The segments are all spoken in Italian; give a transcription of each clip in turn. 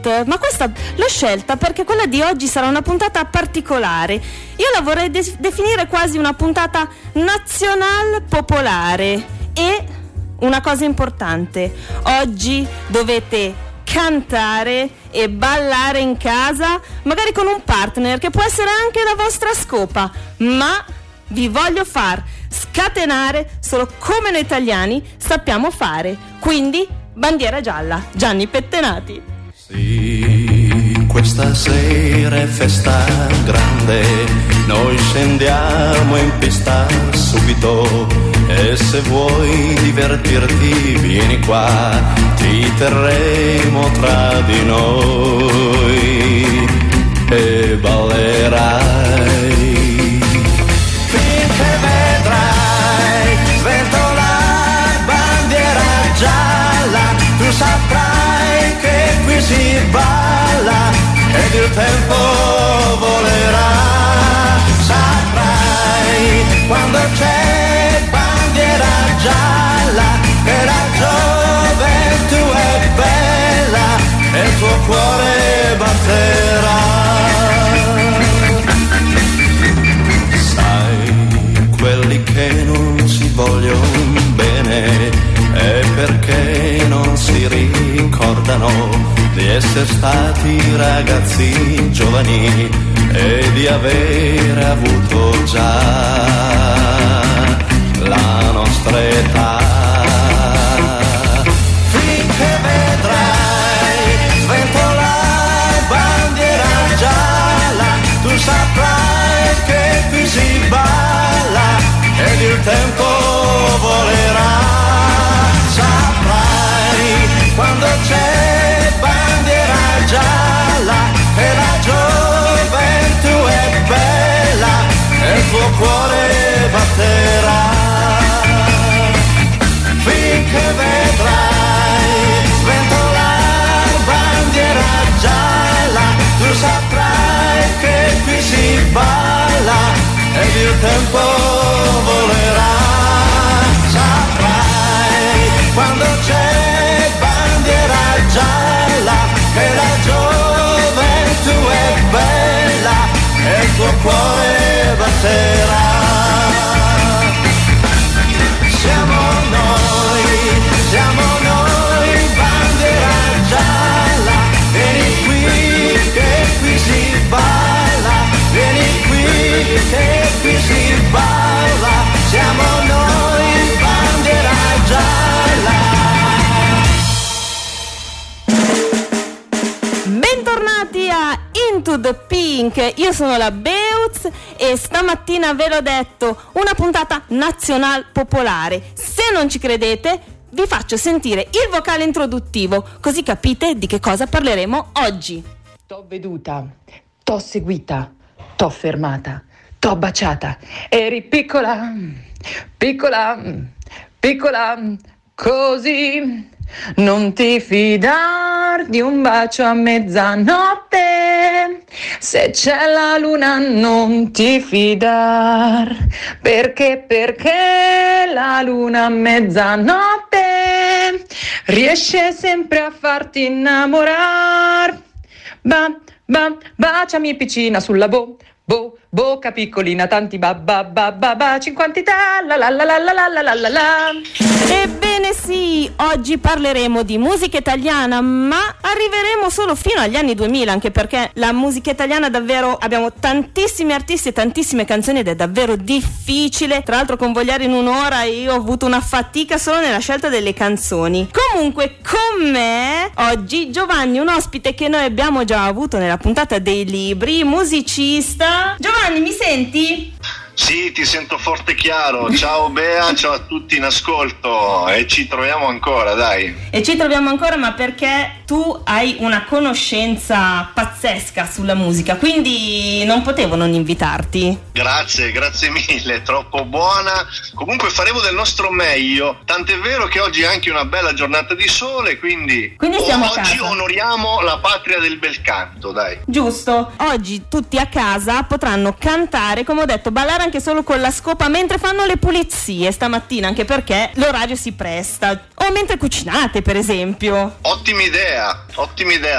sport, ma questa l'ho scelta perché quella di oggi sarà una puntata particolare. Io la vorrei definire quasi una puntata nazional popolare. E una cosa importante: oggi dovete cantare e ballare in casa, magari con un partner che può essere anche la vostra scopa, ma vi voglio far scatenare solo come noi italiani sappiamo fare. Quindi bandiera gialla, Gianni Pettenati. Sì, questa sera è festa grande, noi scendiamo in pista subito e se vuoi divertirti vieni qua, ti terremo tra di noi e ballerai. Saprai che qui si balla ed il tempo volerà. Saprai quando c'è bandiera gialla che la gioventù è bella e il tuo cuore batterà. Sai, quelli che non si vogliono bene è perché non si ricordano di essere stati ragazzi giovani e di aver avuto già la nostra età. Finché vedrai sventolar bandiera gialla, tu saprai che qui si balla ed il tempo volerà. Quando c'è bandiera gialla e la gioventù è bella e il tuo cuore batterà. Finché vedrai sventolar bandiera gialla, tu saprai che qui si balla ed il tempo volerà. Saprai quando c'è gialla che la gioventù è bella e il tuo cuore batterà. Siamo noi, bandiera gialla, vieni qui che qui si balla, vieni qui che qui si balla, siamo noi, bandiera gialla. To the Pink, io sono la Beutz e stamattina ve l'ho detto, una puntata nazional popolare. Se non ci credete, vi faccio sentire il vocale introduttivo, così capite di che cosa parleremo oggi. T'ho veduta, t'ho seguita, t'ho fermata, t'ho baciata. Eri piccola, piccola, piccola, così. Non ti fidar di un bacio a mezzanotte, se c'è la luna non ti fidar, perché la luna a mezzanotte riesce sempre a farti innamorar. Ba, ba, baciami piccina sulla bo, bo, bocca piccolina, tanti ba, ba, ba, ba, baci in quantità, la, la, la, la, la, la, la, la, la. Sì, oggi parleremo di musica italiana, ma arriveremo solo fino agli anni 2000, anche perché la musica italiana davvero, abbiamo tantissimi artisti e tantissime canzoni ed è davvero difficile, tra l'altro, convogliare in un'ora. Io ho avuto una fatica solo nella scelta delle canzoni. Comunque, con me oggi Giovanni, un ospite che noi abbiamo già avuto nella puntata dei libri, musicista. Giovanni, mi senti? Sì, ti sento forte e chiaro. Ciao Bea, ciao a tutti in ascolto e ci troviamo ancora, dai. E ci troviamo ancora, ma perché tu hai una conoscenza pazzesca sulla musica, quindi non potevo non invitarti. Grazie mille, troppo buona. Comunque faremo del nostro meglio, tant'è vero che oggi è anche una bella giornata di sole, quindi siamo oggi a casa. Onoriamo la patria del bel canto, dai. Giusto, oggi tutti a casa potranno cantare, come ho detto, ballare anche solo con la scopa mentre fanno le pulizie stamattina, anche perché l'orario si presta, o mentre cucinate per esempio. Ottima idea,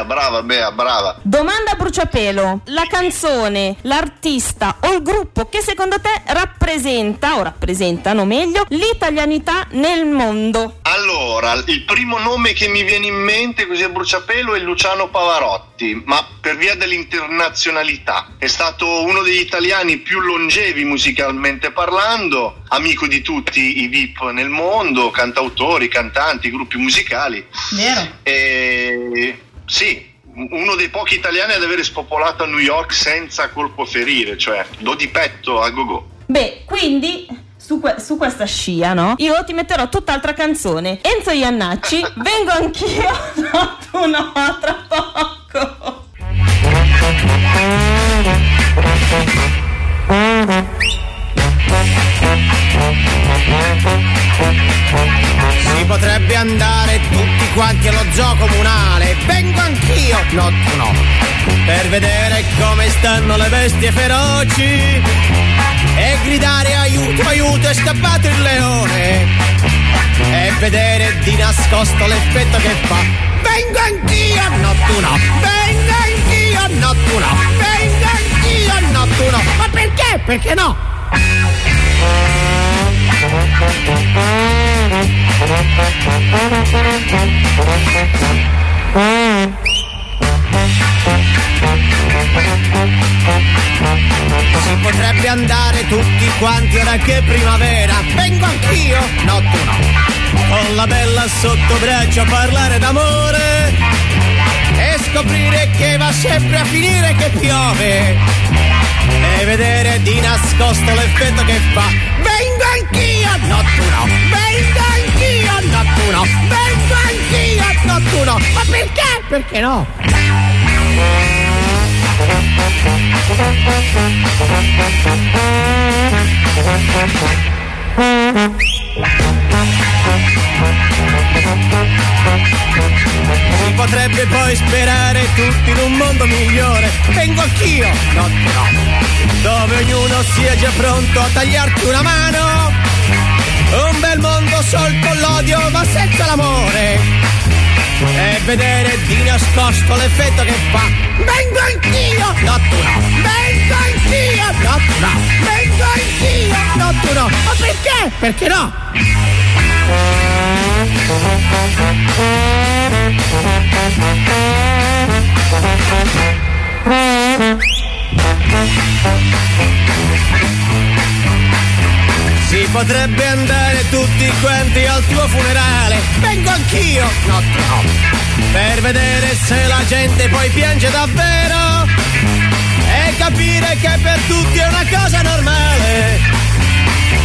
brava Bea, brava. Domanda a bruciapelo: la canzone, l'artista o il gruppo che secondo te rappresenta, o rappresentano meglio, l'italianità nel mondo? Allora, il primo nome che mi viene in mente così a bruciapelo è Luciano Pavarotti, ma per via dell'internazionalità. È stato uno degli italiani più longevi musicalmente parlando, amico di tutti i VIP nel mondo, cantautori, cantanti, gruppi musicali. Vero. Sì, uno dei pochi italiani ad avere spopolato a New York senza colpo ferire, cioè do di petto a go-go. Beh, quindi su questa scia, no? Io ti metterò tutt'altra canzone. Enzo Jannacci, vengo anch'io, no, tu no, tra poco. Si potrebbe andare tutti quanti allo zoo comunale, vengo anch'io, no tu no, per vedere come stanno le bestie feroci e gridare aiuto aiuto e scappate il leone e vedere di nascosto l'effetto che fa. Vengo anch'io, no tu no, vengo anch'io, no tu no, vengo anch'io, no tu no. Ma perché? Perché no? Si potrebbe andare tutti quanti ora che è primavera, vengo anch'io, no tu no, con la bella sotto braccio a parlare d'amore e scoprire che va sempre a finire che piove e vedere di nascosto l'effetto che fa. Vengo anch'io, no tu no, vengo anch'io, no tu no, vengo anch'io, no tu no. Ma perché? Perché no? Si potrebbe poi sperare tutti in un mondo migliore, vengo anch'io, no tu no, dove ognuno sia già pronto a tagliarti una mano, un bel mondo sol con l'odio ma senza l'amore e vedere di nascosto l'effetto che fa. Vengo anch'io, no tu no, vengo anch'io, no tu no, vengo anch'io, no tu no. Ma perché? Perché no? Si potrebbe andare tutti quanti al tuo funerale, vengo anch'io, no tu no, per vedere se la gente poi piange davvero e capire che per tutti è una cosa normale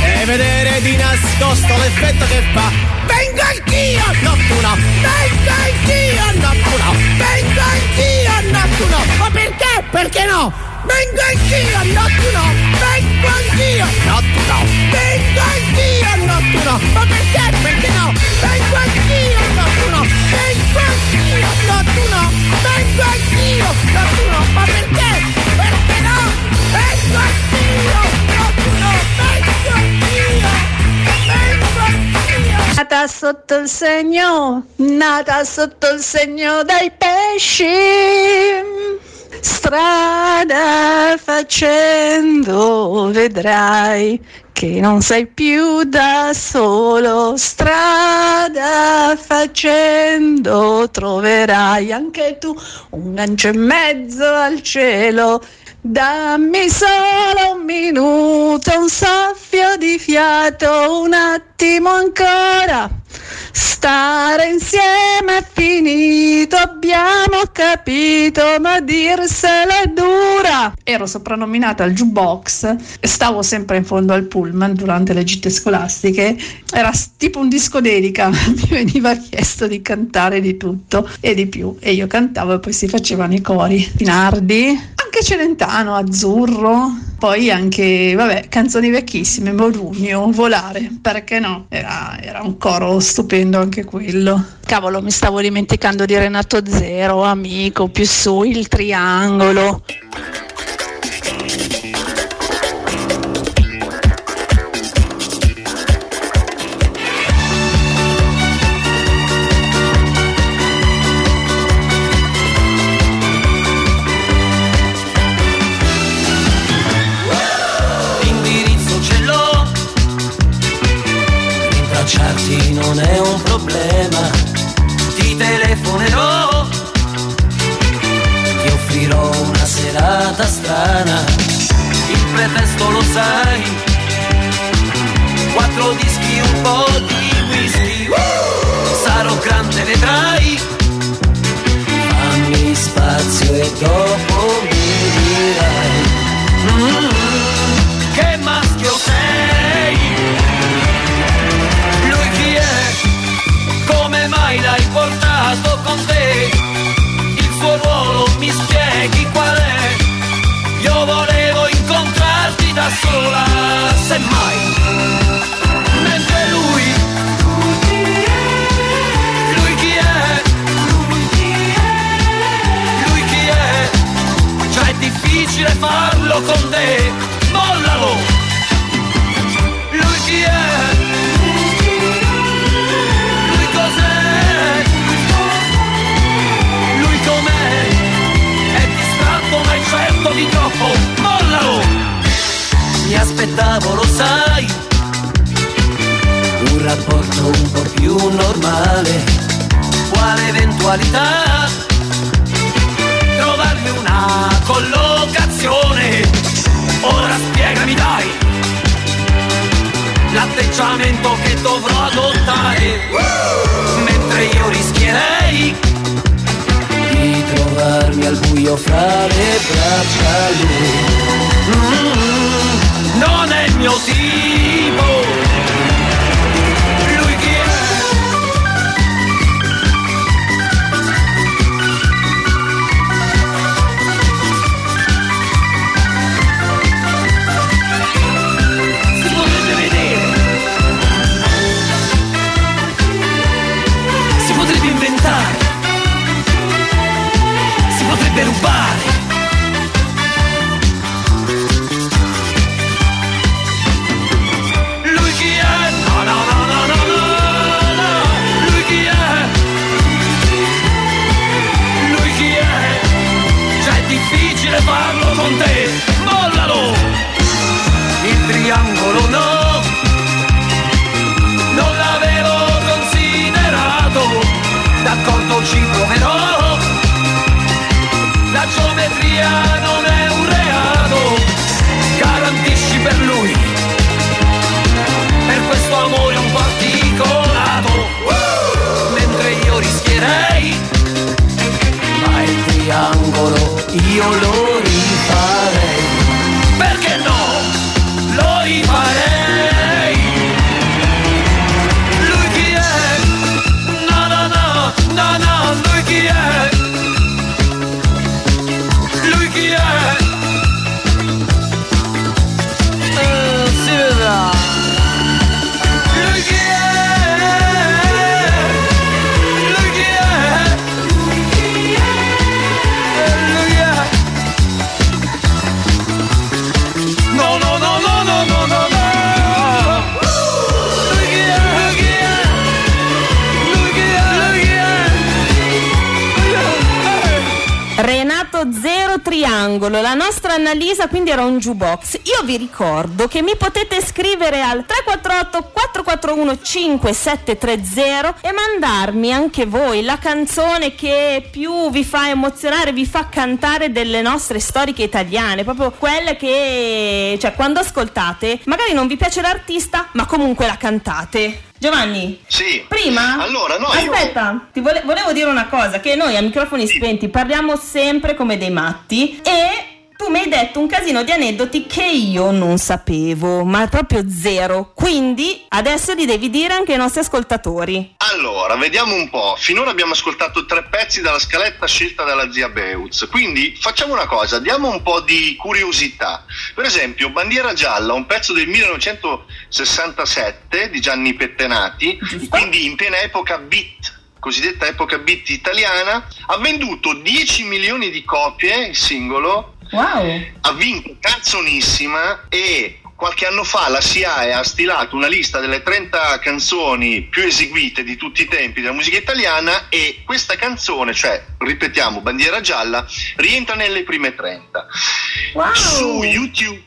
e vedere di nascosto l'effetto che fa. Vengo anch'io, no tu no, vengo anch'io, no tu no, vengo anch'io, no tu no. Ma perché? Perché no? Vengo anch'io, no tu no, vengo anch'io, no tu no, vengo anch'io, no tu no. Ma perché? Perché no? Vengo anch'io, no tu no, vengo anch'io, no tu no, vengo anch'io, no tu no. Ma perché? Perché no? Vengo anch'io, no tu no, vengo anch'io. Nata sotto il segno dei pesci, strada facendo vedrai che non sei più da solo, strada facendo troverai anche tu un gancio e mezzo al cielo. Dammi solo un minuto, un soffio di fiato, un attimo ancora. Stare insieme è finito, abbiamo capito, ma dirsela è dura. Ero soprannominata al jukebox, stavo sempre in fondo al pullman durante le gite scolastiche, era tipo un discodelica, mi veniva chiesto di cantare di tutto e di più e io cantavo e poi si facevano i cori. Pinardi, anche Celentano, Azzurro, poi anche, vabbè, canzoni vecchissime, Modugno, Volare, perché no? Era un coro stupendo anche quello. Cavolo, mi stavo dimenticando di Renato Zero, Amico, più su, Il Triangolo. non è un problema, ti telefonerò, ti offrirò una serata strana, il pretesto lo sai, 4 dischi, un po' di whisky, sarò grande, vedrai, fammi spazio e dopo mi dirai, che maschio sei, lui chi è, come mai l'hai portato con te, il suo ruolo mi spieghi qual è, io volevo incontrarti da sola, semmai, mentre lui chi è, lui chi è, cioè è difficile farlo con te, mollalo, lui chi è? Certo di troppo, mollalo! Mi aspettavo, lo sai, un rapporto un po' più normale, quale eventualità, trovarmi una collocazione, ora spiegami dai, l'atteggiamento che dovrò adottare, mentre io rischierei di trovarmi al buio fra le braccia lui, non è il mio tipo, lui chi è? Si potrebbe vedere, si potrebbe inventare, per rubare. Lui chi è? No, no, no, no, no, no, no. Lui chi è? Lui chi è? Cioè è difficile farlo con te, mollalo. Il triangolo no, non l'avevo considerato, d'accordo ci proverò, la geometria non è un reato, garantisci per lui, per questo amore un po' articolato, mentre io rischierei, ma il triangolo io lo rifarei, perché no? Lo rifarei. Zero triangolo, la nostra Annalisa quindi era un jukebox. Io vi ricordo che mi potete scrivere al 348 441 5730 e mandarmi anche voi la canzone che più vi fa emozionare, vi fa cantare delle nostre storiche italiane, proprio quelle che, cioè, quando ascoltate magari non vi piace l'artista ma comunque la cantate. Giovanni, sì. Prima, allora, no, aspetta, io ti volevo dire una cosa, che noi a microfoni spenti parliamo sempre come dei matti e tu mi hai detto un casino di aneddoti che io non sapevo, ma proprio zero, quindi adesso li devi dire anche ai nostri ascoltatori. Allora, vediamo un po', finora abbiamo ascoltato 3 pezzi dalla scaletta scelta dalla zia Beutz, quindi facciamo una cosa, diamo un po' di curiosità, per esempio Bandiera Gialla, un pezzo del 1967 di Gianni Pettenati, quindi in piena epoca beat, cosiddetta epoca beat italiana, ha venduto 10 milioni di copie il singolo. Wow. Ha vinto Canzonissima e qualche anno fa la SIAE ha stilato una lista delle 30 canzoni più eseguite di tutti i tempi della musica italiana e questa canzone, cioè, ripetiamo, Bandiera Gialla, rientra nelle prime 30. Wow. Su YouTube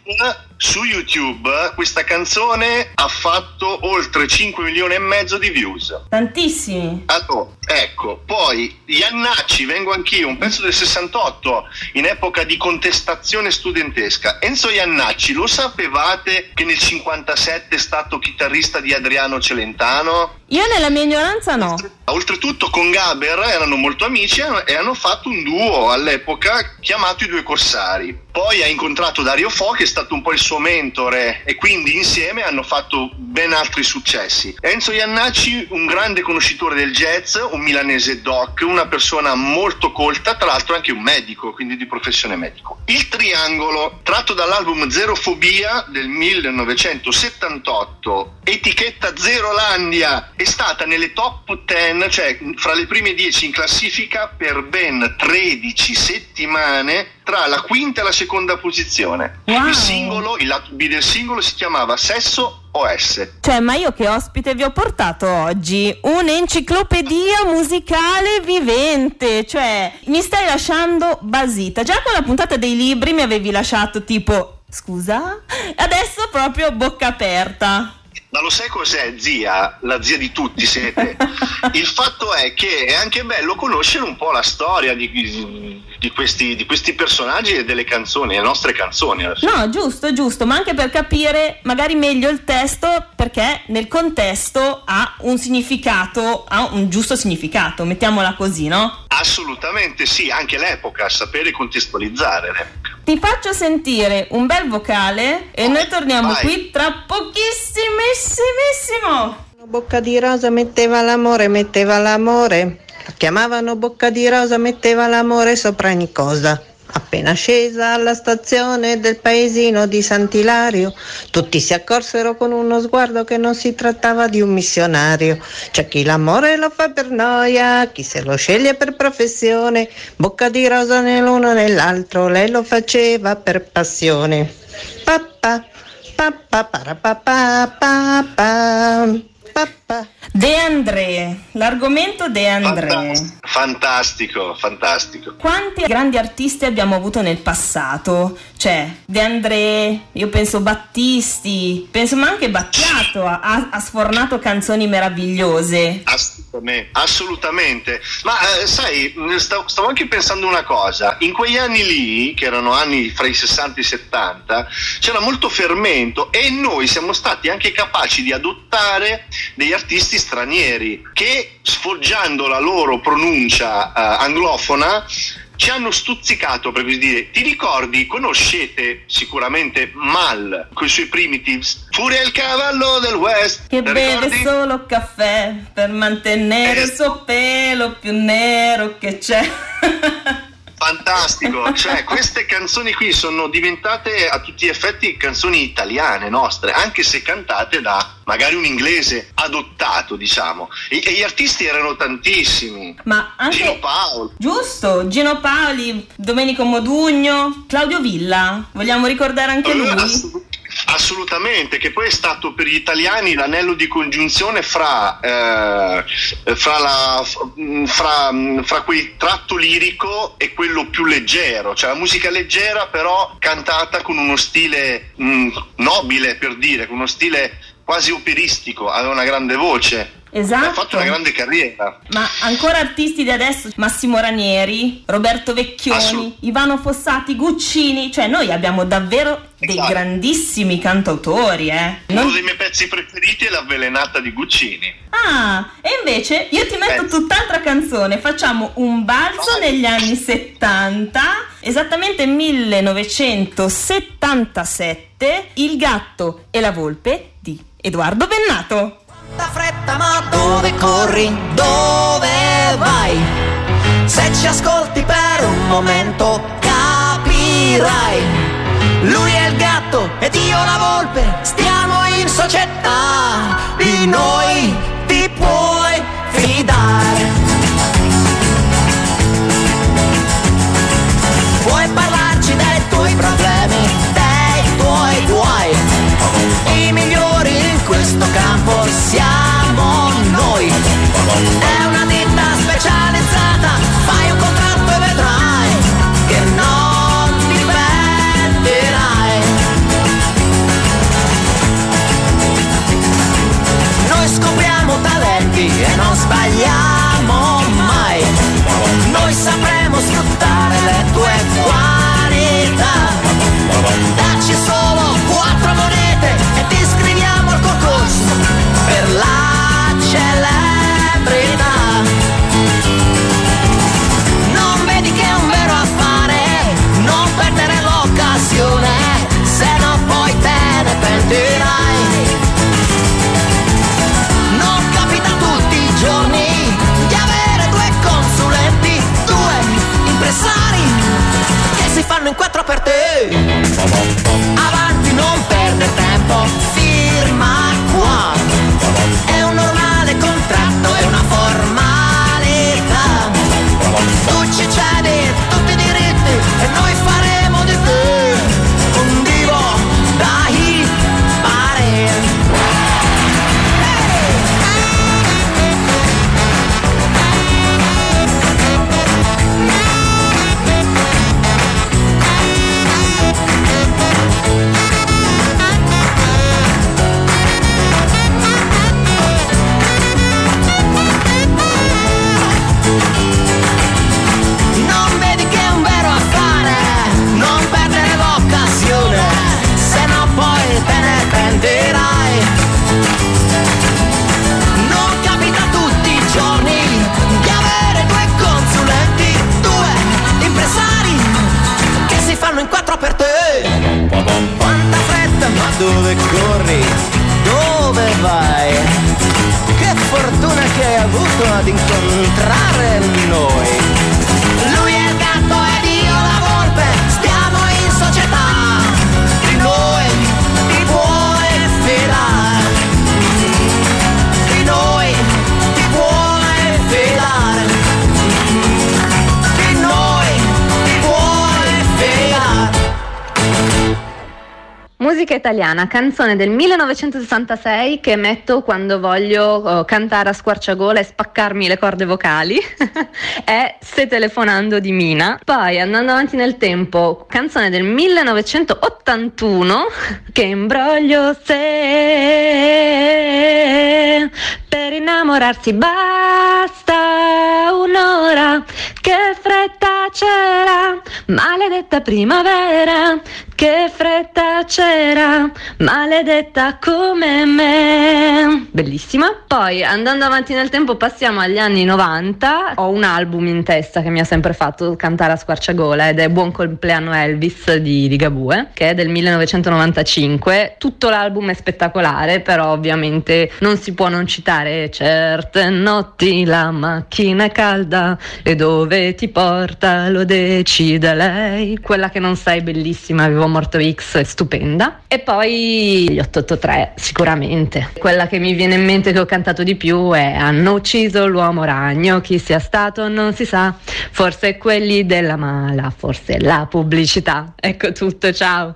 su YouTube questa canzone ha fatto oltre 5 milioni e mezzo di views. Tantissimi. Allora, ecco, poi Jannacci, vengo anch'io, un pezzo del 68 in epoca di contestazione studentesca. Enzo Jannacci, lo sapevate che nel 57 è stato chitarrista di Adriano Celentano? Io nella mia ignoranza no. Oltretutto con Gaber erano molto amici e hanno fatto un duo all'epoca chiamato I Due Corsari. Poi ha incontrato Dario Fo, che è stato un po' il suo mentore, e quindi insieme hanno fatto ben altri successi. Enzo Jannacci, un grande conoscitore del jazz, un milanese doc, una persona molto colta, tra l'altro anche un medico, quindi di professione medico. Il triangolo, tratto dall'album Zerofobia del 1978, etichetta Zerolandia, è stata nelle top 10, cioè fra le prime 10 in classifica per ben 13 settimane, tra la quinta e la seconda posizione. Wow. Il singolo, il lato B del singolo si chiamava Sesso OS. Cioè, ma io che ospite vi ho portato oggi? Un'enciclopedia musicale vivente, cioè mi stai lasciando basita. Già con la puntata dei libri mi avevi lasciato tipo, scusa? Adesso proprio bocca aperta. Ma lo sai cos'è, zia? La zia di tutti siete. Il fatto è che è anche bello conoscere un po' la storia di questi personaggi e delle canzoni, le nostre canzoni. No, giusto, ma anche per capire magari meglio il testo, perché nel contesto ha un significato, ha un giusto significato, mettiamola così, no? Assolutamente sì, anche l'epoca, sapere contestualizzare l'epoca. Ti faccio sentire un bel vocale e noi torniamo qui tra pochissimo. Bocca di rosa metteva l'amore, la chiamavano Bocca di rosa, metteva l'amore sopra ogni cosa. Appena scesa alla stazione del paesino di Sant'Ilario, tutti si accorsero con uno sguardo che non si trattava di un missionario. C'è chi l'amore lo fa per noia, chi se lo sceglie per professione, Bocca di rosa nell'uno nell'altro, lei lo faceva per passione. Papà, papà, parapapà, papà. De André, l'argomento De André. Fantastico. Quanti grandi artisti abbiamo avuto nel passato? Cioè De André, io penso Battisti, penso, ma anche Battiato ha sfornato canzoni meravigliose. Assolutamente. Ma sai, stavo anche pensando una cosa. In quegli anni lì, che erano anni fra i 60 e i 70, c'era molto fermento e noi siamo stati anche capaci di adottare degli artisti stranieri che, sfoggiando la loro pronuncia anglofona, ci hanno stuzzicato, per così dire. Ti ricordi, conoscete sicuramente Mal con i suoi primitives? Furia il cavallo del West, che beve solo caffè per mantenere il suo pelo più nero che c'è. Fantastico, cioè queste canzoni qui sono diventate a tutti gli effetti canzoni italiane nostre, anche se cantate da magari un inglese adottato, diciamo. E gli artisti erano tantissimi, ma anche Gino Paoli. Giusto, Gino Paoli, Domenico Modugno, Claudio Villa, vogliamo ricordare anche lui? Assolutamente, che poi è stato per gli italiani l'anello di congiunzione fra quel tratto lirico e quello più leggero, cioè la musica leggera però cantata con uno stile nobile, per dire, con uno stile quasi operistico. Aveva una grande voce. Esatto. Ha fatto una grande carriera. Ma ancora artisti di adesso, Massimo Ranieri, Roberto Vecchioni, Ivano Fossati, Guccini. Cioè noi abbiamo davvero dei grandissimi cantautori, Uno dei miei pezzi preferiti è l'avvelenata di Guccini. Ah, e invece io ti metto tutt'altra canzone. Facciamo un balzo negli anni 70, esattamente 1977, Il gatto e la volpe di Edoardo Bennato. Fretta, ma dove corri? Dove vai? Se ci ascolti per un momento capirai. Lui è il gatto ed io la volpe, stiamo in società, di noi ti puoi fidare. Puoi parlarci dei tuoi problemi, dei tuoi guai. I migliori in questo campo siamo noi. È una ditta specializzata, fai un contratto e vedrai che non dipenderai. non sbagliamo mai, noi sapremo sfruttare le tue qualità. Dacci solo 4 monete e ti iscriviamo al concorso per la celebrità. Non vedi che è un vero affare, non perdere l'occasione, se no poi te ne pentirai. Che si fanno in 4 per te. Avanti, non perdere tempo, firma qua. È un normale contratto, è una formalità. Tu ci cedi tutti i diritti e noi faremo di te un divo da imitare. Non capita tutti i giorni di avere 2 consulenti, 2 impresari che si fanno in 4 per te. Quanta fretta, ma dove corri? Dove vai? Che fortuna che hai avuto ad incontrare noi. Lui è il gatto ed io la volpe, stiamo in società, di noi ti vuoi fidare. Musica italiana, canzone del 1966 che metto quando voglio cantare a squarciagola e spaccarmi le corde vocali, è Se telefonando di Mina. Poi andando avanti nel tempo, canzone del 1981, Che imbroglio se per innamorarsi basta un'ora, che fretta c'era, maledetta primavera, che fretta c'era, maledetta come me. Bellissima. Poi andando avanti nel tempo passiamo agli anni 90. Ho un album in testa che mi ha sempre fatto cantare a squarciagola ed è Buon compleanno Elvis di Ligabue, che è del 1995. Tutto l'album è spettacolare, però ovviamente non si può non citare certe notti la macchina è calda e dove ti porta lo decide lei. Quella che non sai, bellissima, Avevo morto X, stupenda. E poi gli 883 sicuramente. Quella che mi viene in mente che ho cantato di più è Hanno ucciso l'uomo ragno, chi sia stato non si sa, forse quelli della mala, forse la pubblicità. Ecco tutto, ciao.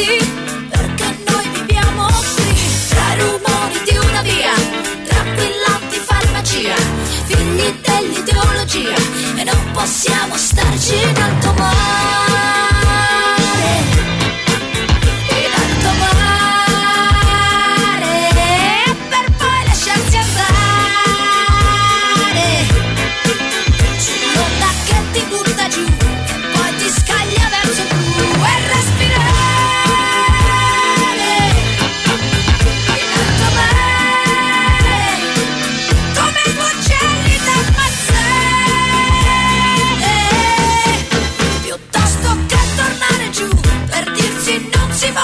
Perché noi viviamo qui.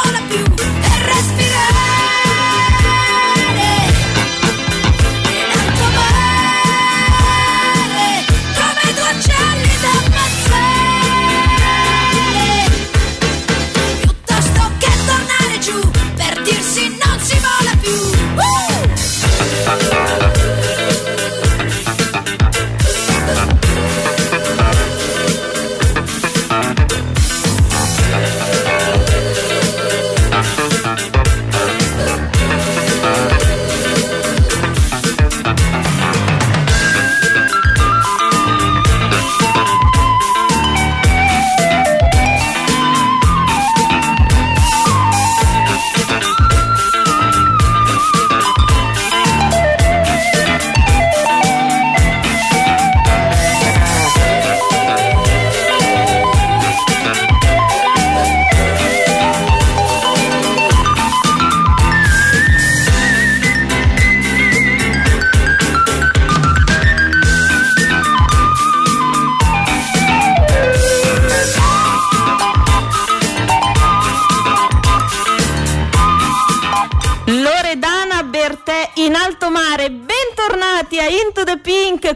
parola più per respirare e non trovare come due uccelli da ammazzare, piuttosto che tornare giù per dirsi non si vola più.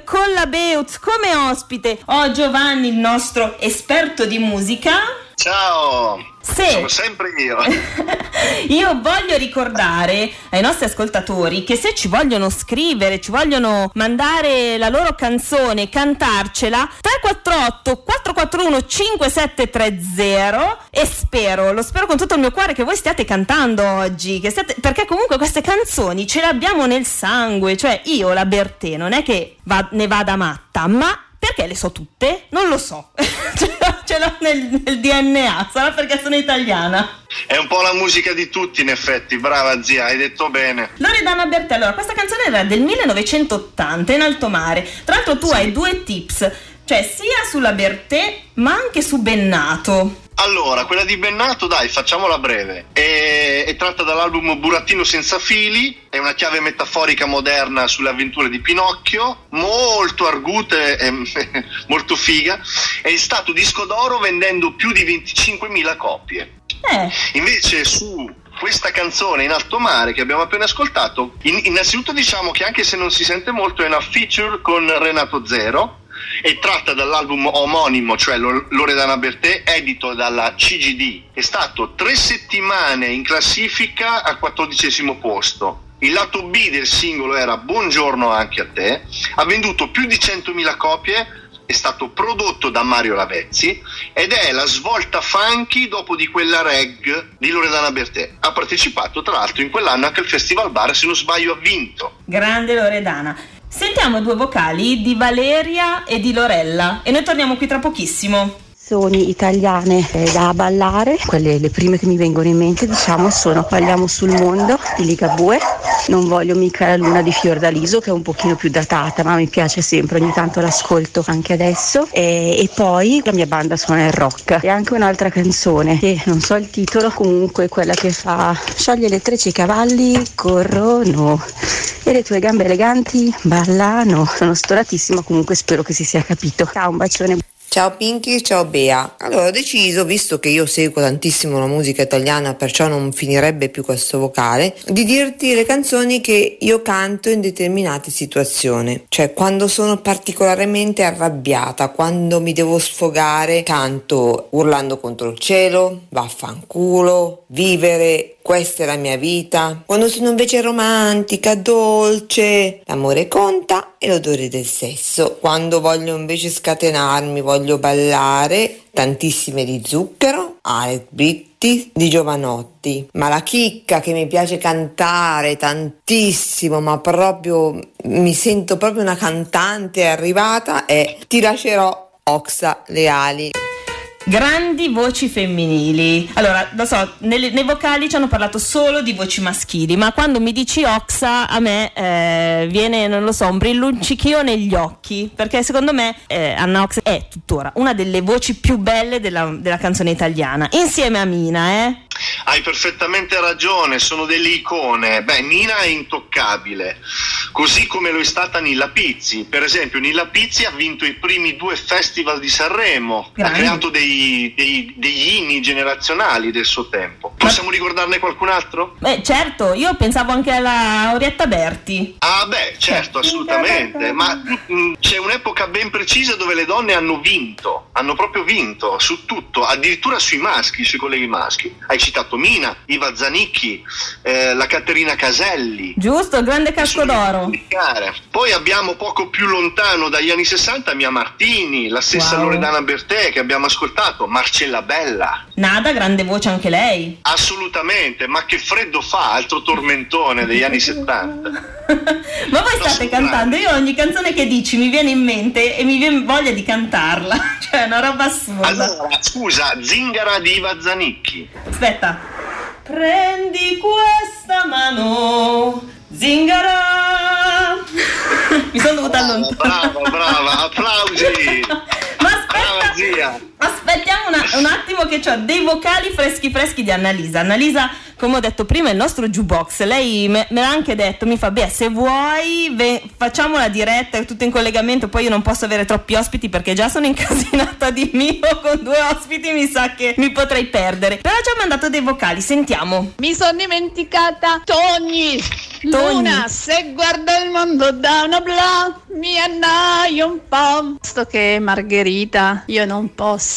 Con la Beutz come ospite ho Giovanni, il nostro esperto di musica. Ciao, sono sempre io. Io voglio ricordare ai nostri ascoltatori che se ci vogliono scrivere, ci vogliono mandare la loro canzone, cantarcela, 348-441-5730, e lo spero con tutto il mio cuore che voi stiate cantando oggi, perché comunque queste canzoni ce le abbiamo nel sangue, cioè io la Bertè non è che ne vada matta, ma perché le so tutte? Non lo so. Ce l'ho nel DNA, sarà perché sono italiana. È un po' la musica di tutti, in effetti. Brava zia, hai detto bene. Loredana Bertè, allora, questa canzone era del 1980, In alto mare. Tra l'altro tu hai due tips, cioè sia sulla Bertè ma anche su Bennato. Allora, quella di Bennato, dai, facciamola breve, è tratta dall'album Burattino senza fili, è una chiave metaforica moderna sulle avventure di Pinocchio, molto argute, molto figa, è stato disco d'oro vendendo più di 25.000 copie. Invece su questa canzone In alto mare che abbiamo appena ascoltato, innanzitutto diciamo che anche se non si sente molto è una feature con Renato Zero, è tratta dall'album omonimo, cioè Loredana Bertè, edito dalla CGD. È stato 3 settimane in classifica al 14° posto. Il lato B del singolo era Buongiorno anche a te, ha venduto più di 100.000 copie, è stato prodotto da Mario Lavezzi ed è la svolta funky dopo di quella reg di Loredana Bertè. Ha partecipato tra l'altro in quell'anno anche al Festival Bar, se non sbaglio ha vinto. Grande Loredana. Sentiamo due vocali di Valeria e di Lorella e noi torniamo qui tra pochissimo. Canzoni italiane da ballare, quelle le prime che mi vengono in mente diciamo sono Balliamo sul mondo di Ligabue, Non voglio mica la luna di Fiordaliso che è un pochino più datata ma mi piace sempre, ogni tanto l'ascolto anche adesso, e poi la mia banda suona il rock, e anche un'altra canzone che non so il titolo, comunque quella che fa scioglie le trecce, i cavalli corrono e le tue gambe eleganti ballano, sono storatissima, comunque spero che si sia capito. Ciao, un bacione. Ciao Pinky, ciao Bea. Allora ho deciso, visto che io seguo tantissimo la musica italiana, perciò non finirebbe più questo vocale, di dirti le canzoni che io canto in determinate situazioni. Cioè quando sono particolarmente arrabbiata, quando mi devo sfogare, canto Urlando contro il cielo, Vaffanculo, Vivere, Questa è la mia vita. Quando sono invece romantica, dolce, L'amore conta e L'odore del sesso. Quando voglio invece scatenarmi, voglio ballare, Tantissime di Zucchero, Alex Bitti, di Jovanotti. Ma la chicca che mi piace cantare tantissimo, ma proprio mi sento proprio una cantante arrivata, è Ti lascerò, Oxa, Le ali. Grandi voci femminili. Allora, lo so, nei vocali ci hanno parlato solo di voci maschili, ma quando mi dici Oxa a me viene, non lo so, un brilluccichio negli occhi, perché secondo me Anna Oxa è tuttora una delle voci più belle della canzone italiana, insieme a Mina, Hai perfettamente ragione, sono delle icone. Beh, Mina è intoccabile. così come lo è stata Nilla Pizzi. Per esempio Nilla Pizzi ha vinto i primi 2 festival di Sanremo, ha creato degli inni generazionali del suo tempo. Possiamo ricordarne qualcun altro? Beh, certo, io pensavo anche alla Orietta Berti. Ah beh, certo, assolutamente, ma c'è un'epoca ben precisa dove le donne hanno vinto, hanno proprio vinto su tutto, addirittura sui maschi, sui colleghi maschi. Hai citato Mina, Iva Zanicchi, la Caterina Caselli. Giusto, grande casco d'oro. Poi abbiamo poco più lontano dagli anni 60 Mia Martini, la stessa Loredana Bertè che abbiamo ascoltato, Marcella Bella. Nada, grande voce anche lei. Assolutamente, ma che freddo fa, altro tormentone degli anni 70. Ma voi state cantando, io ogni canzone che dici mi viene in mente e mi viene voglia di cantarla, cioè è una roba assurda. Allora, scusa, Zingara di Iva Zanicchi. Aspetta. Prendi questa mano, zingara. Mi sono dovuta allontanare. Brava, applausi. Ma aspetta, zia. Aspettiamo un attimo che c'ho dei vocali freschi di Annalisa. Annalisa, come ho detto prima, è il nostro jukebox. Lei me l'ha anche detto, mi fa, beh, se vuoi facciamo la diretta, è tutto in collegamento, poi io non posso avere troppi ospiti perché già sono incasinata di mio, con 2 ospiti mi sa che mi potrei perdere. Però ci ha mandato dei vocali, sentiamo. Mi sono dimenticata Togni. Luna, se guardo il mondo da una bla, mi annaio un po'. Sto che Margherita, io non posso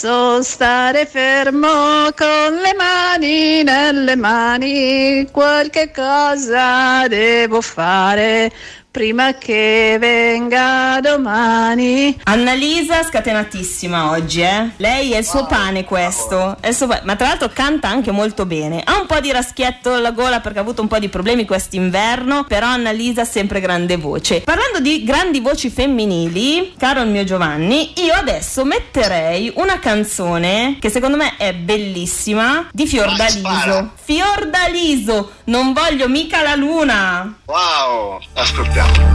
stare fermo con le mani nelle mani, qualche cosa devo fare prima che venga domani. Annalisa scatenatissima oggi, eh? Lei è il suo pane, questo è il suo ma tra l'altro canta anche molto bene, ha un po' di raschietto alla gola perché ha avuto un po' di problemi quest'inverno, però Annalisa sempre grande voce. Parlando di grandi voci femminili, caro il mio Giovanni, io adesso metterei una canzone che secondo me è bellissima di Fiordaliso, Non voglio mica la luna. Wow, ascoltiamo. Vorrei 2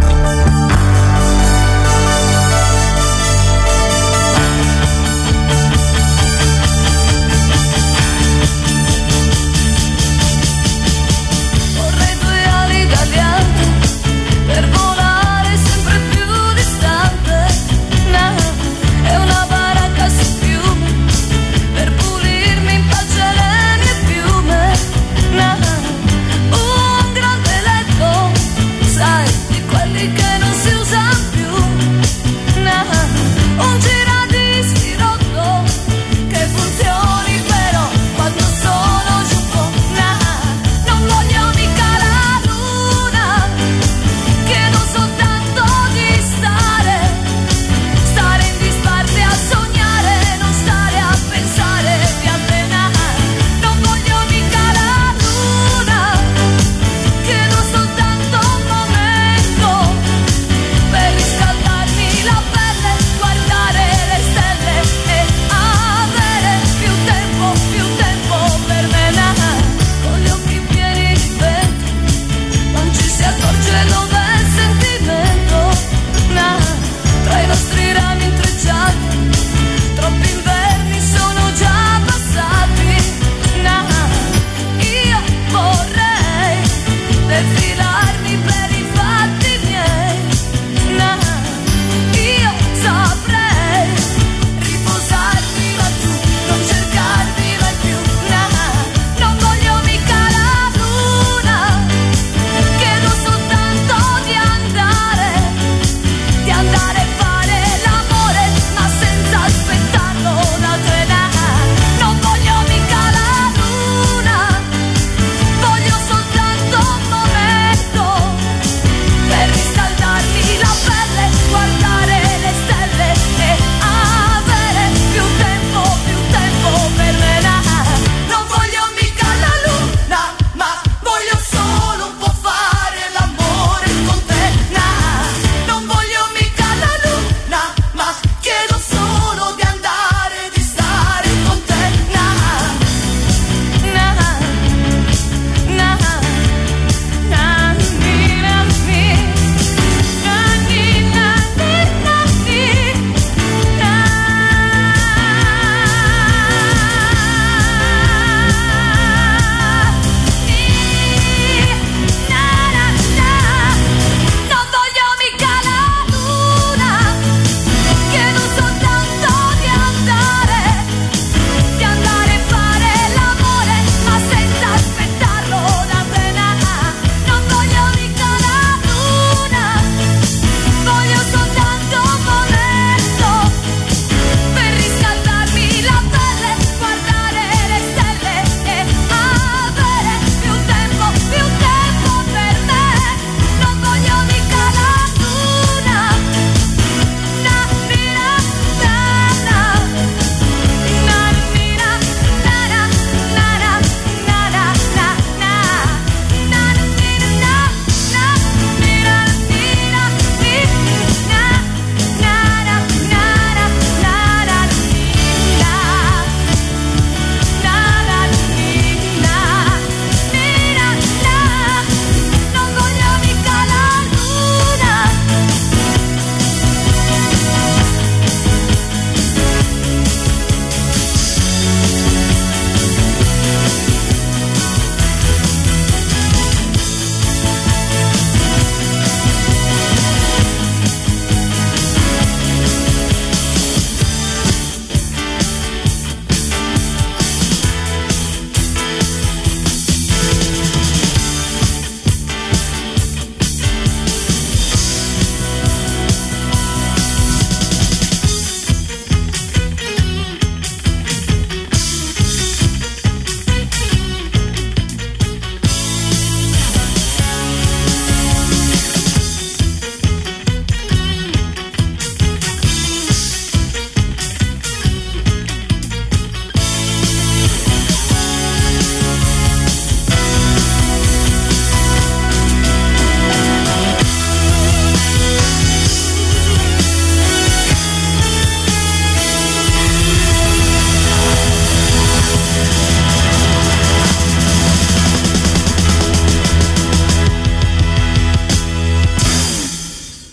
ali da piante per volare sempre più distante. È una baracca su fiume per pulirmi in pace le mie piume. Un grande letto, sai, di quelli che non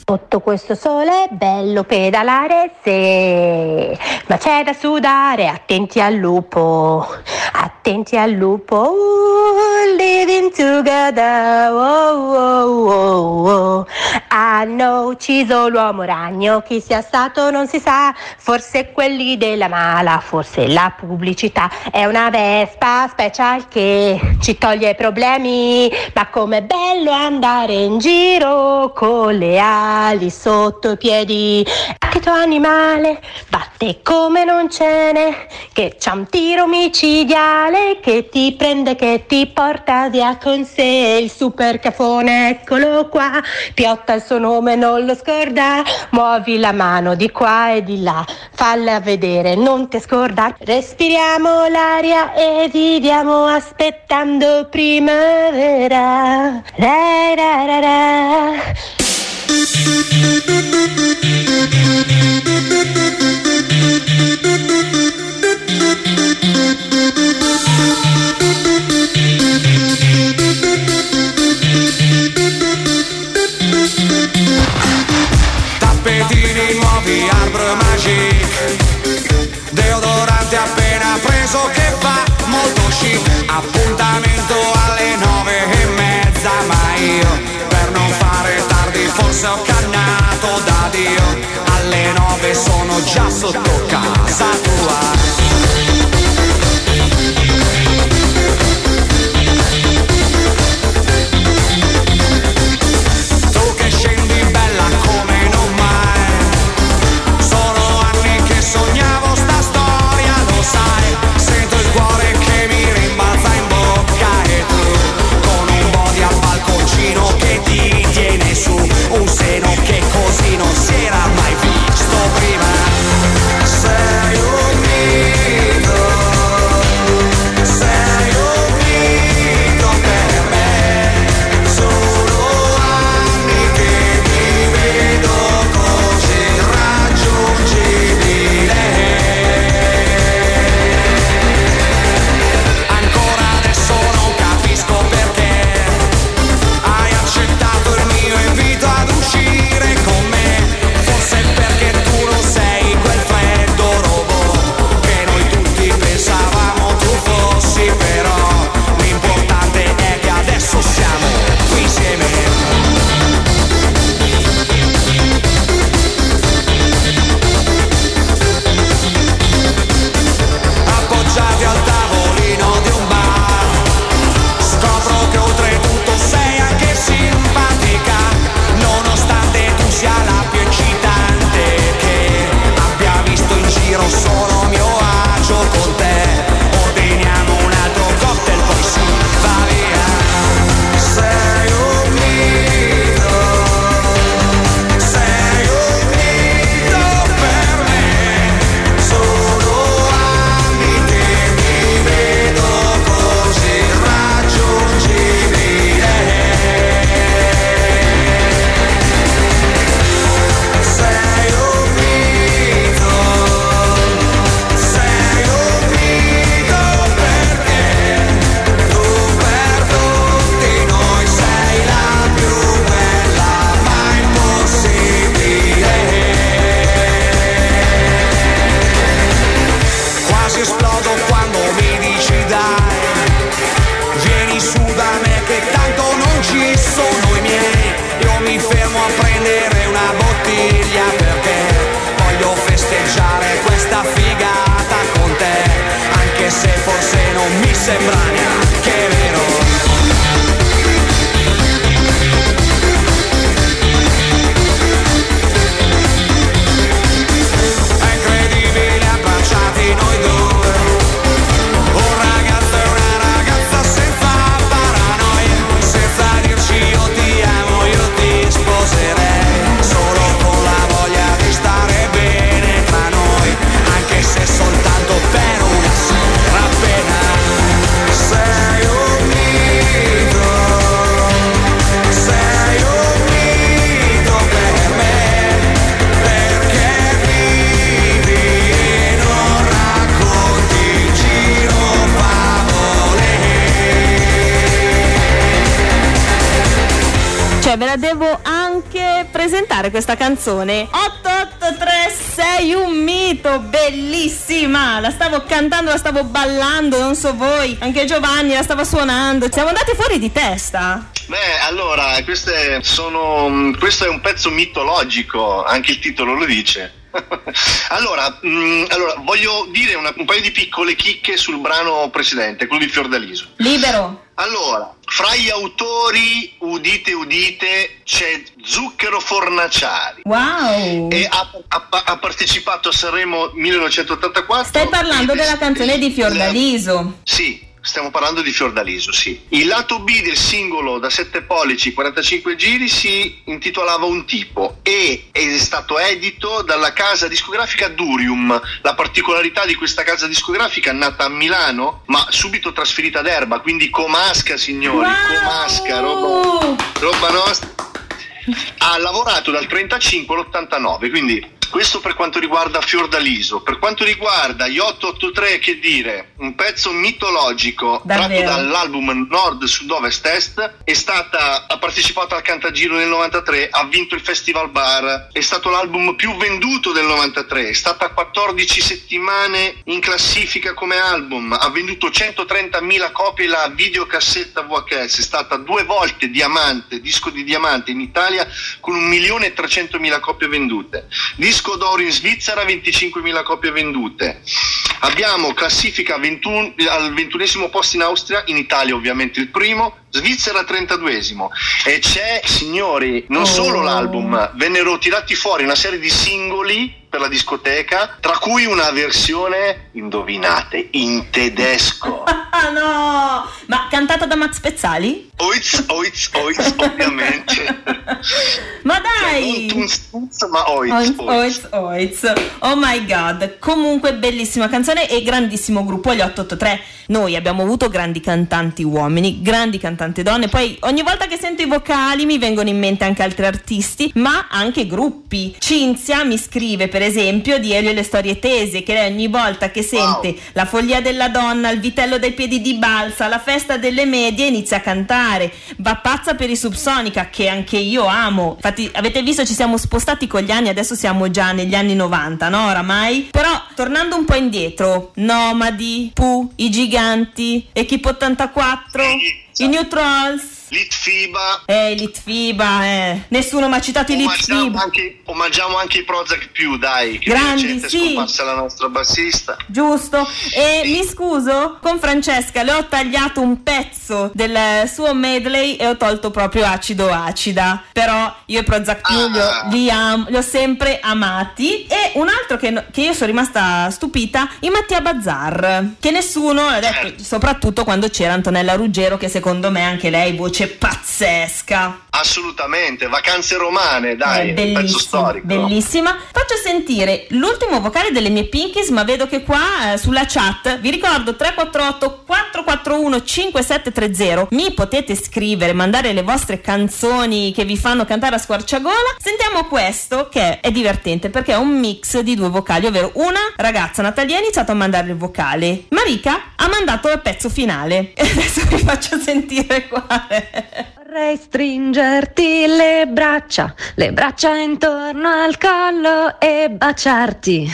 Sotto questo sole è bello pedalare, se ma c'è da sudare, attenti al lupo, living together, hanno ucciso l'uomo ragno, chi sia stato non si sa, forse quelli della mala, forse la pubblicità, è una Vespa special che ci toglie i problemi, ma com'è bello andare in giro con le ali sotto i piedi. Che tuo animale batte come non ce n'è, che c'ha un tiro micidiale che ti prende, che ti porta via con sé. Il super cafone, eccolo qua, Piotta il suo nome non lo scorda, muovi la mano di qua e di là, falla vedere, non ti scordare. Respiriamo l'aria e viviamo aspettando primavera. Ra ra ra ra. Tappetini nuovi, Arbor Magic, deodorante appena preso che fa molto chic. Appuntamento alle 9:30, ma io per non fare tardi forse ho cannato da Dio, alle 9 sono già sotto casa tua. Un seno che così non si era mai visto prima. Sei un mio presentare questa canzone 883, sei un mito, bellissima, la stavo cantando, la stavo ballando, non so voi, anche Giovanni la stava suonando, siamo andati fuori di testa. Beh, allora, questo è un pezzo mitologico, anche il titolo lo dice. Allora, voglio dire un paio di piccole chicche sul brano precedente, quello di Fiordaliso. Libero. Allora, fra gli autori, udite udite, c'è Zucchero Fornaciari. Wow. E ha partecipato a Sanremo 1984. Stai parlando della canzone di Fiordaliso. Sì. Stiamo parlando di Fiordaliso, sì. Il lato B del singolo da 7 pollici 45 giri si intitolava Un tipo e è stato edito dalla casa discografica Durium. La particolarità di questa casa discografica, nata a Milano ma subito trasferita ad Erba, quindi Comasca, signori, wow! Comasca, roba nostra. Ha lavorato dal 35 all'89, quindi questo per quanto riguarda Fiordaliso. Per quanto riguarda gli 883, che dire, un pezzo mitologico. Davvero? Tratto dall'album Nord Sud Ovest Est. Ha partecipato al Cantagiro nel 93, ha vinto il Festival Bar, è stato l'album più venduto del 93, è stata 14 settimane in classifica come album, ha venduto 130.000 copie la videocassetta VHS, è stata 2 volte diamante, disco di diamante in Italia con 1.300.000 copie vendute. Disco d'oro in Svizzera, 25.000 copie vendute. Abbiamo classifica al 21esimo posto in Austria, in Italia ovviamente il primo, Svizzera 32esimo. E c'è, signori, non solo l'album, vennero tirati fuori una serie di singoli per la discoteca, tra cui una versione, indovinate, in tedesco. Ah no! Ma cantata da Max Pezzali? Oiz, oiz, oiz, ovviamente. Ma dai! Cioè, non tunz, ma oiz, oiz, oiz, oiz. Oh my god! Comunque bellissima canzone e grandissimo gruppo agli 883. Noi abbiamo avuto grandi cantanti uomini, grandi cantanti donne, poi ogni volta che sento i vocali mi vengono in mente anche altri artisti, ma anche gruppi. Cinzia mi scrive per esempio di Elio e le storie tese, che lei ogni volta che sente La follia della donna, Il vitello dai piedi di balsa, La festa delle medie inizia a cantare, va pazza per i Subsonica, che anche io amo. Infatti avete visto, ci siamo spostati con gli anni, adesso siamo già negli anni 90, no, oramai. Però tornando un po' indietro, Nomadi, Pooh, i Giganti, Equipe 84, i New Trolls, Litfiba. Litfiba, nessuno mi ha citato i Litfiba. Omaggiamo anche i Prozac Più, dai, che grandi, sì, scomparsa la nostra bassista. Giusto. E mi scuso con Francesca, le ho tagliato un pezzo del suo medley e ho tolto proprio Acido Acida. Però io e Prozac Più li ho sempre amati. E un altro che io sono rimasta stupita, i Mattia Bazzar, che nessuno ha detto, soprattutto quando c'era Antonella Ruggero, che secondo me anche lei voce pazzesca. Assolutamente, Vacanze romane, dai, un pezzo storico. Bellissima. Faccio sentire l'ultimo vocale delle mie Pinkies, ma vedo che qua sulla chat, vi ricordo 348 441 5730, mi potete scrivere, mandare le vostre canzoni che vi fanno cantare a squarciagola. Sentiamo questo, che è divertente perché è un mix di 2 vocali, ovvero una ragazza, Natalia, ha iniziato a mandare il vocale, Marika ha mandato il pezzo finale e adesso vi faccio sentire qua. Vorrei stringerti le braccia intorno al collo e baciarti,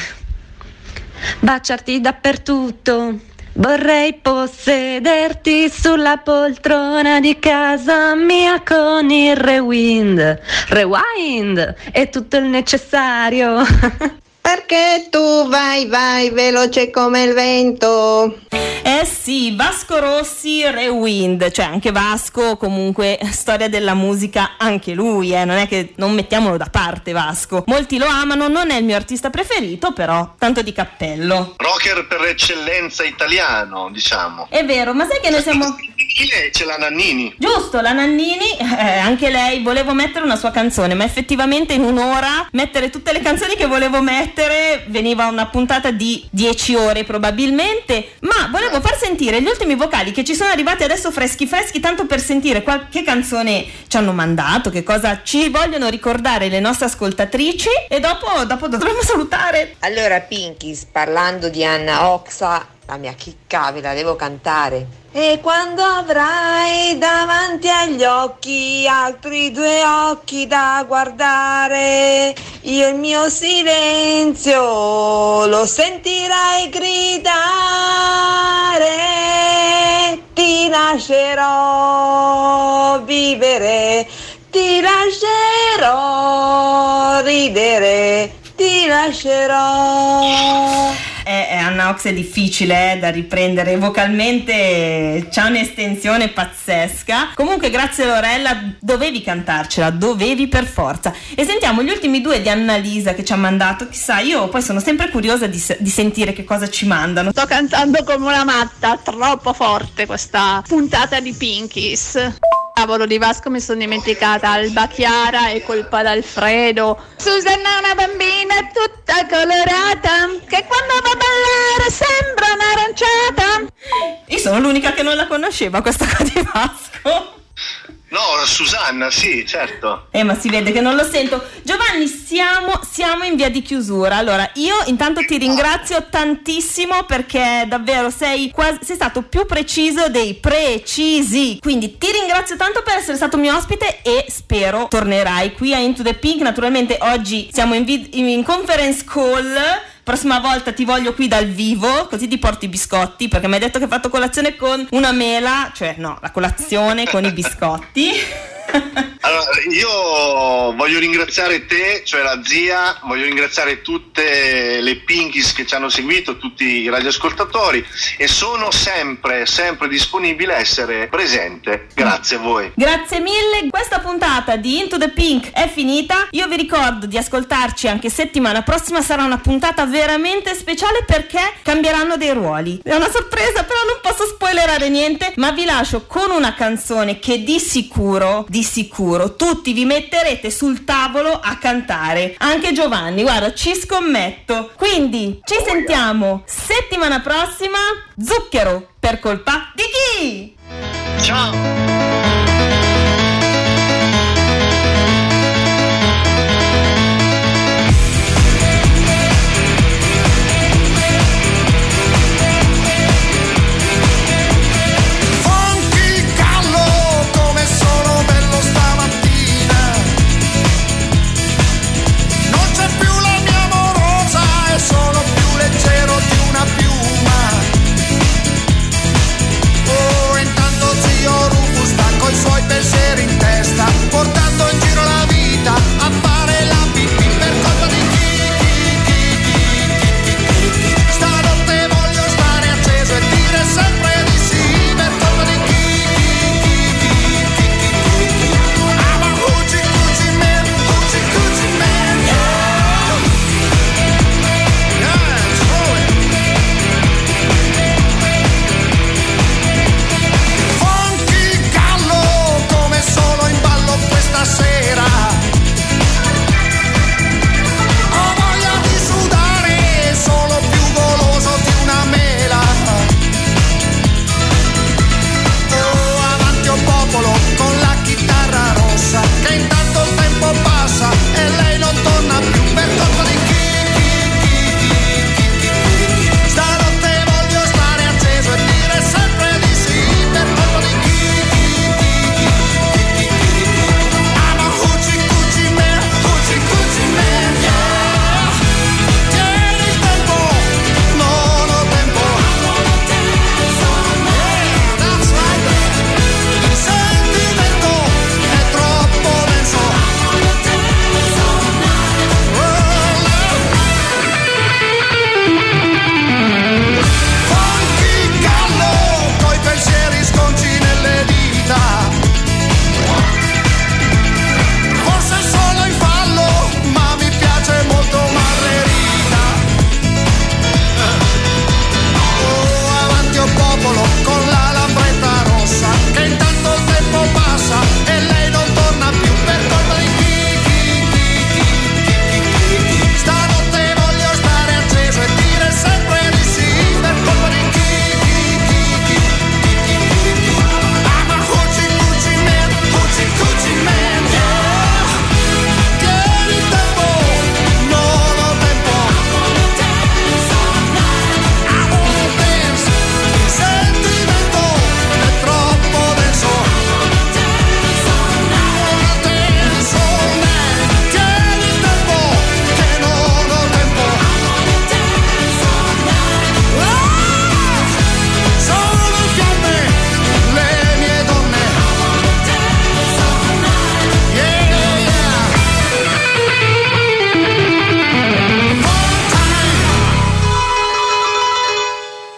baciarti dappertutto. Vorrei possederti sulla poltrona di casa mia con il rewind e tutto il necessario. Perché tu vai veloce come il vento. Eh sì, Vasco Rossi, Rewind, cioè anche Vasco comunque storia della musica anche lui, non è che non mettiamolo da parte Vasco. Molti lo amano, non è il mio artista preferito, però tanto di cappello. Rocker per eccellenza italiano, diciamo. È vero, ma sai che noi siamo... C'è la Nannini. Giusto, la Nannini, anche lei, volevo mettere una sua canzone, ma effettivamente in un'ora mettere tutte le canzoni che volevo mettere veniva una puntata di 10 ore probabilmente, ma volevo far sentire gli ultimi vocali che ci sono arrivati adesso freschi, tanto per sentire qualche canzone ci hanno mandato, che cosa ci vogliono ricordare le nostre ascoltatrici, e dopo dovremo salutare. Allora Pinkies, parlando di Anna Oxa, la mia chicca ve la devo cantare. E quando avrai davanti agli occhi altri due occhi da guardare, io il mio silenzio lo sentirai gridare. Ti lascerò vivere, ti lascerò ridere, ti lascerò. Anna Ox è difficile da riprendere vocalmente, c'ha un'estensione pazzesca. Comunque grazie Lorella, dovevi cantarcela, dovevi per forza. E sentiamo gli ultimi due di Annalisa che ci ha mandato, chissà, io poi sono sempre curiosa di sentire che cosa ci mandano. Sto cantando come una matta, troppo forte questa puntata di Pinkies. Cavolo di Vasco, mi sono dimenticata Alba Chiara, È colpa d'Alfredo. Susanna è una bambina tutta colorata che quando va a ballare sembra un'aranciata. Io sono l'unica che non la conosceva questa qua di Vasco. No, Susanna, sì, certo. Ma si vede che non lo sento. Giovanni, siamo in via di chiusura. Allora, io intanto ti ringrazio tantissimo perché davvero sei stato più preciso dei precisi. Quindi ti ringrazio tanto per essere stato mio ospite e spero tornerai qui a Into the Pink. Naturalmente oggi siamo in conference call. Prossima volta ti voglio qui dal vivo, così ti porti i biscotti, perché mi hai detto che hai fatto colazione con una mela, cioè no, la colazione con i biscotti. Allora, io voglio ringraziare te, cioè la zia, voglio ringraziare tutte le Pinkies che ci hanno seguito, tutti i radioascoltatori, e sono sempre disponibile a essere presente. Grazie a voi. Grazie mille. Questa puntata di Into the Pink è finita. Io vi ricordo di ascoltarci anche settimana prossima, sarà una puntata veramente speciale perché cambieranno dei ruoli. È una sorpresa, però non posso spoilerare niente, ma vi lascio con una canzone che di sicuro tutti vi metterete sul tavolo a cantare, anche Giovanni, guarda, ci scommetto. Quindi ci sentiamo settimana prossima. Zucchero per colpa di chi? Ciao.